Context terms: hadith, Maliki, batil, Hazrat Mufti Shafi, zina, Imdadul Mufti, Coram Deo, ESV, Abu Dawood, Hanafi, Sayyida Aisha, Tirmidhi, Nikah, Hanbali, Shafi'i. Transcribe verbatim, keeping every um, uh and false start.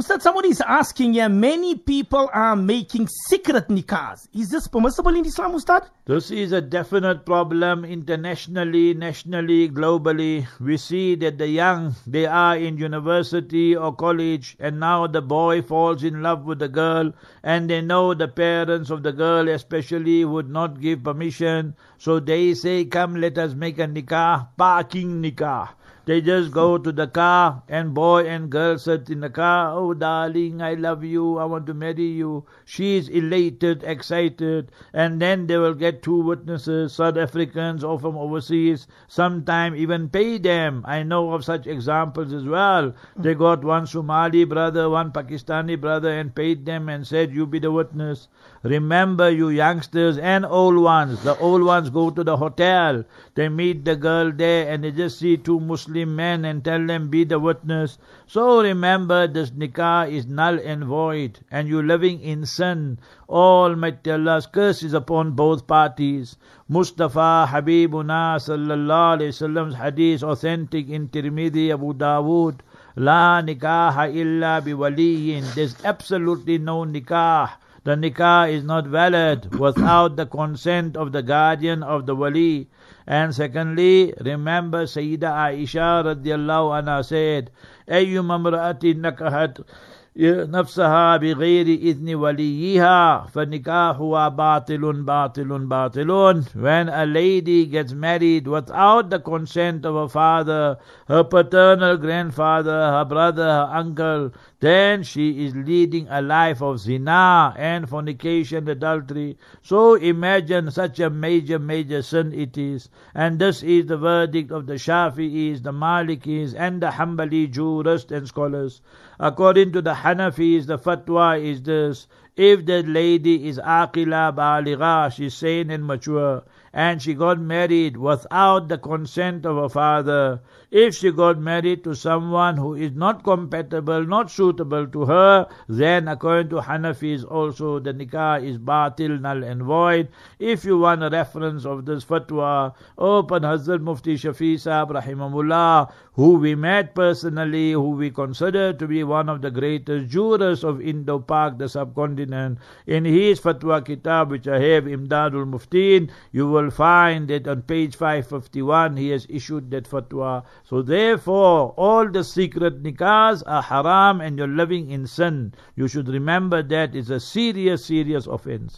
Ustad, somebody is asking here, yeah, many people are making secret nikahs. Is this permissible in Islam, Ustad? This is a definite problem internationally, nationally, globally. We see that the young, they are in university or college, and now the boy falls in love with the girl, and they know the parents of the girl especially would not give permission. So they say, come, let us make a nikah, parking nikah. They just go to the car, and boy and girl sit in the car. Oh, darling, I love you. I want to marry you. She's elated, excited. And then they will get two witnesses, South Africans or from overseas. Sometime even pay them. I know of such examples as well. They got one Somali brother, one Pakistani brother, and paid them and said, you be the witness. Remember, you youngsters and old ones. The old ones go to the hotel. They meet the girl there, and they just see two Muslims men and tell them, be the witness. So remember, this nikah is null and void, and you're living in sin. Almighty Allah's curse is upon both parties. Mustafa Habibuna Sallallahu Alaihi Wasallam's hadith, authentic in Tirmidhi, Abu Dawood, La nikaha illa bi waliyin. There's absolutely no nikah. The nikah is not valid without the consent of the guardian of the wali. And secondly, remember Sayyida Aisha radiallahu anha said, Ayyum amraati nakahat nafsaha bighayri idni waliyiha fa nikahuha batilun batilun batilun. When a lady gets married without the consent of her father, her paternal grandfather, her brother, her uncle, then she is leading a life of zina and fornication, adultery. So imagine such a major, major sin it is. And this is the verdict of the Shafi'is, the Malikis, and the Hanbali jurists and scholars. According to the Hanafis, the fatwa is this: if the lady is aqila, baligha, she's sane and mature, and she got married without the consent of her father, if she got married to someone who is not compatible, not suitable to her, then according to Hanafis also the nikah is batil, null and void. If you want a reference of this fatwa, open Hazrat Mufti Shafi Sahab Rahimahullah, who we met personally, who we consider to be one of the greatest jurists of Indo-Pak, the subcontinent. In his fatwa kitab, which I have, Imdadul Mufti, you will find that on page five fifty-one he has issued that fatwa. So therefore, all the secret nikahs are haram and you're living in sin. You should remember that it's a serious, serious offense.